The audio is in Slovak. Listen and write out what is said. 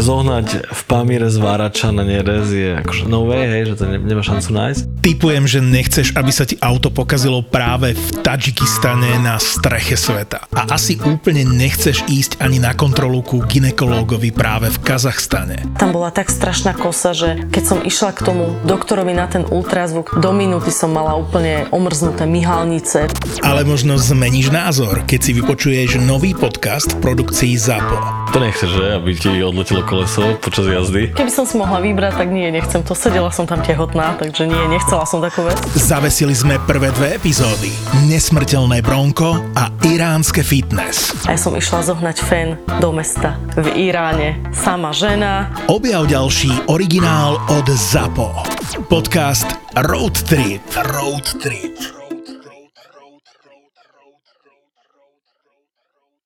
zohnať v Pamíre zvárača na nerez je akože no way, hej, že to nemá šancu nájsť. Tipujem, že nechceš, aby sa ti auto pokazilo práve v Tadžikistane na streche sveta. A asi úplne nechceš ísť ani na kontrolu ku gynekológovi práve v Kazachstane. Tam bola tak strašná kosa, že keď som išla k tomu doktorovi na ten ultrazvuk, do minúty som mala úplne omrznuté myhalnice. Ale možno zmeníš názor, keď si vypočuješ nový podcast v produkcii Zapo. To nechceš, že? Aby ti odletelo koleso počas jazdy? Keby som si mohla vybrať, tak nie, nechcem to. Sedela som tam tehotná, takže nie, nechcela som takú vec. Zavesili sme prvé dve epizódy. Nesmrteľné bronko a iránske fitness. A ja som išla zohnať fén do mesta v Iráne. Sama žena. Objav ďalší originál od Zapo. Podcast Road Trip.